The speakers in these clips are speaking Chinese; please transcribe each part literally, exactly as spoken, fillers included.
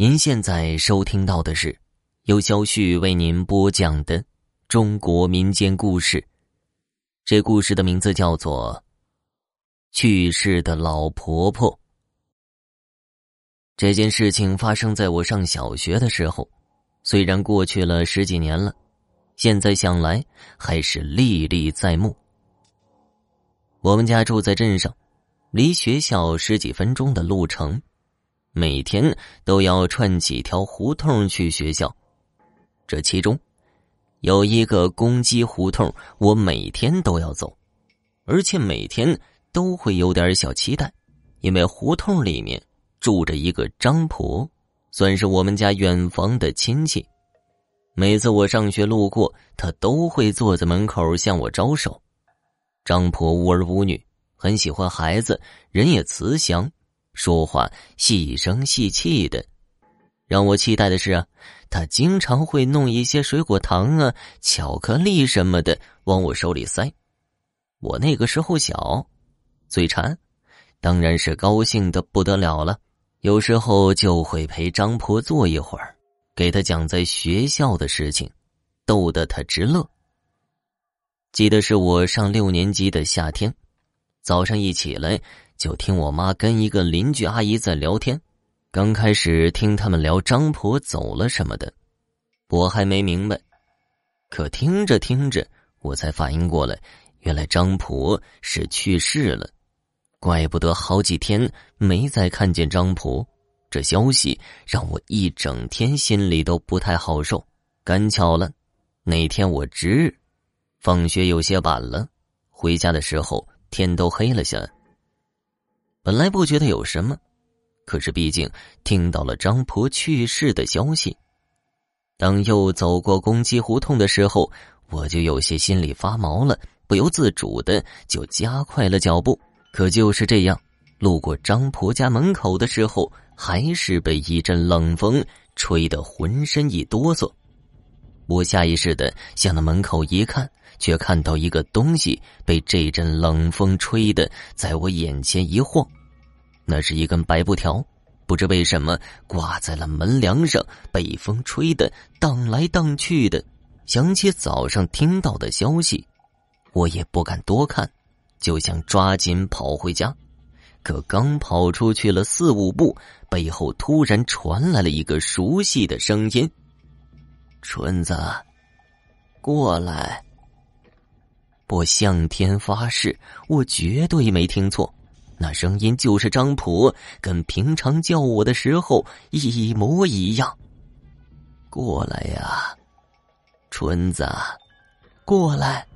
您现在收听到的是由肖旭为您播讲的中国民间故事。这故事的名字叫做去世的老婆婆。这件事情发生在我上小学的时候，虽然过去了十几年了，现在想来还是历历在目。我们家住在镇上，离学校十几分钟的路程，每天都要串几条胡同去学校，这其中有一个公鸡胡同，我每天都要走，而且每天都会有点小期待，因为胡同里面住着一个张婆，算是我们家远房的亲戚。每次我上学路过，她都会坐在门口向我招手。张婆无儿无女，很喜欢孩子，人也慈祥，说话细声细气的。让我期待的是啊，他经常会弄一些水果糖啊、巧克力什么的往我手里塞。我那个时候小，嘴馋，当然是高兴的不得了了。有时候就会陪张婆坐一会儿，给他讲在学校的事情，逗得他直乐。记得是我上六年级的夏天，早上一起来就听我妈跟一个邻居阿姨在聊天，刚开始听他们聊张婆走了什么的，我还没明白，可听着听着我才反应过来，原来张婆是去世了，怪不得好几天没再看见张婆。这消息让我一整天心里都不太好受。赶巧了，那天我值日，放学有些晚了，回家的时候天都黑了下来。本来不觉得有什么，可是毕竟听到了张婆去世的消息。当又走过公鸡胡同的时候，我就有些心里发毛了，不由自主的就加快了脚步。可就是这样，路过张婆家门口的时候，还是被一阵冷风吹得浑身一哆嗦。我下意识的向那门口一看，却看到一个东西被这阵冷风吹得在我眼前一晃，那是一根白布条，不知为什么挂在了门梁上，被风吹得荡来荡去的。想起早上听到的消息，我也不敢多看，就想抓紧跑回家。可刚跑出去了四五步，背后突然传来了一个熟悉的声音：春子，过来。我向天发誓，我绝对没听错，那声音就是张婆，跟平常叫我的时候一模一样。过来呀，春子，过来。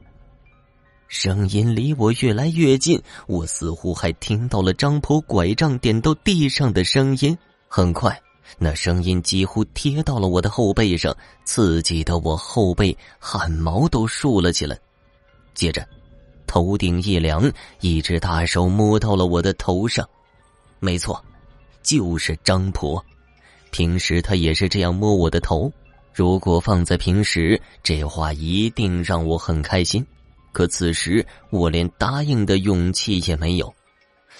声音离我越来越近，我似乎还听到了张婆拐杖点到地上的声音。很快，那声音几乎贴到了我的后背上，刺激得我后背汗毛都竖了起来。接着头顶一凉，一只大手摸到了我的头上。没错，就是张婆。平时她也是这样摸我的头，如果放在平时，这话一定让我很开心，可此时我连答应的勇气也没有。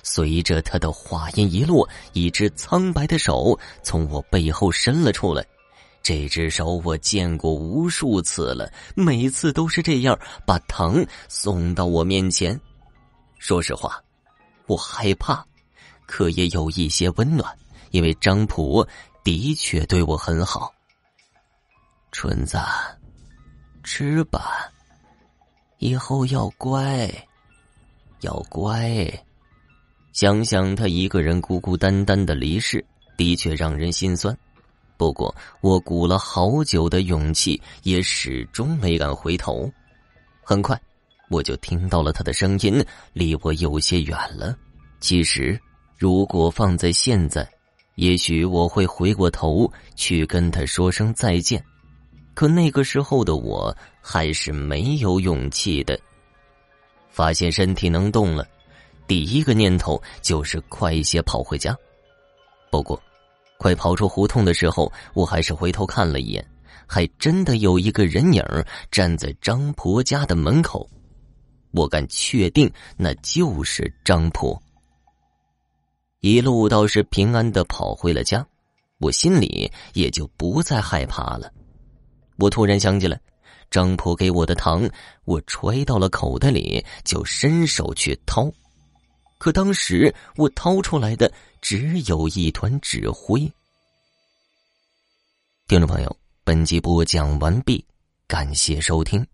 随着他的话音一落，一只苍白的手从我背后伸了出来。这只手我见过无数次了，每次都是这样把糖送到我面前。说实话，我害怕，可也有一些温暖，因为张婆的确对我很好。春子，吃吧，以后要乖，要乖。想想他一个人孤孤单单的离世，的确让人心酸。不过我鼓了好久的勇气，也始终没敢回头。很快我就听到了他的声音，离我有些远了。其实如果放在现在，也许我会回过头去跟他说声再见，可那个时候的我还是没有勇气的。发现身体能动了，第一个念头就是快些跑回家。不过快跑出胡同的时候，我还是回头看了一眼，还真的有一个人影站在张婆家的门口。我敢确定那就是张婆。一路倒是平安的跑回了家，我心里也就不再害怕了。我突然想起来，张婆给我的糖，我揣到了口袋里，就伸手去掏。可当时我掏出来的只有一团纸灰。听众朋友，本集播讲完毕，感谢收听。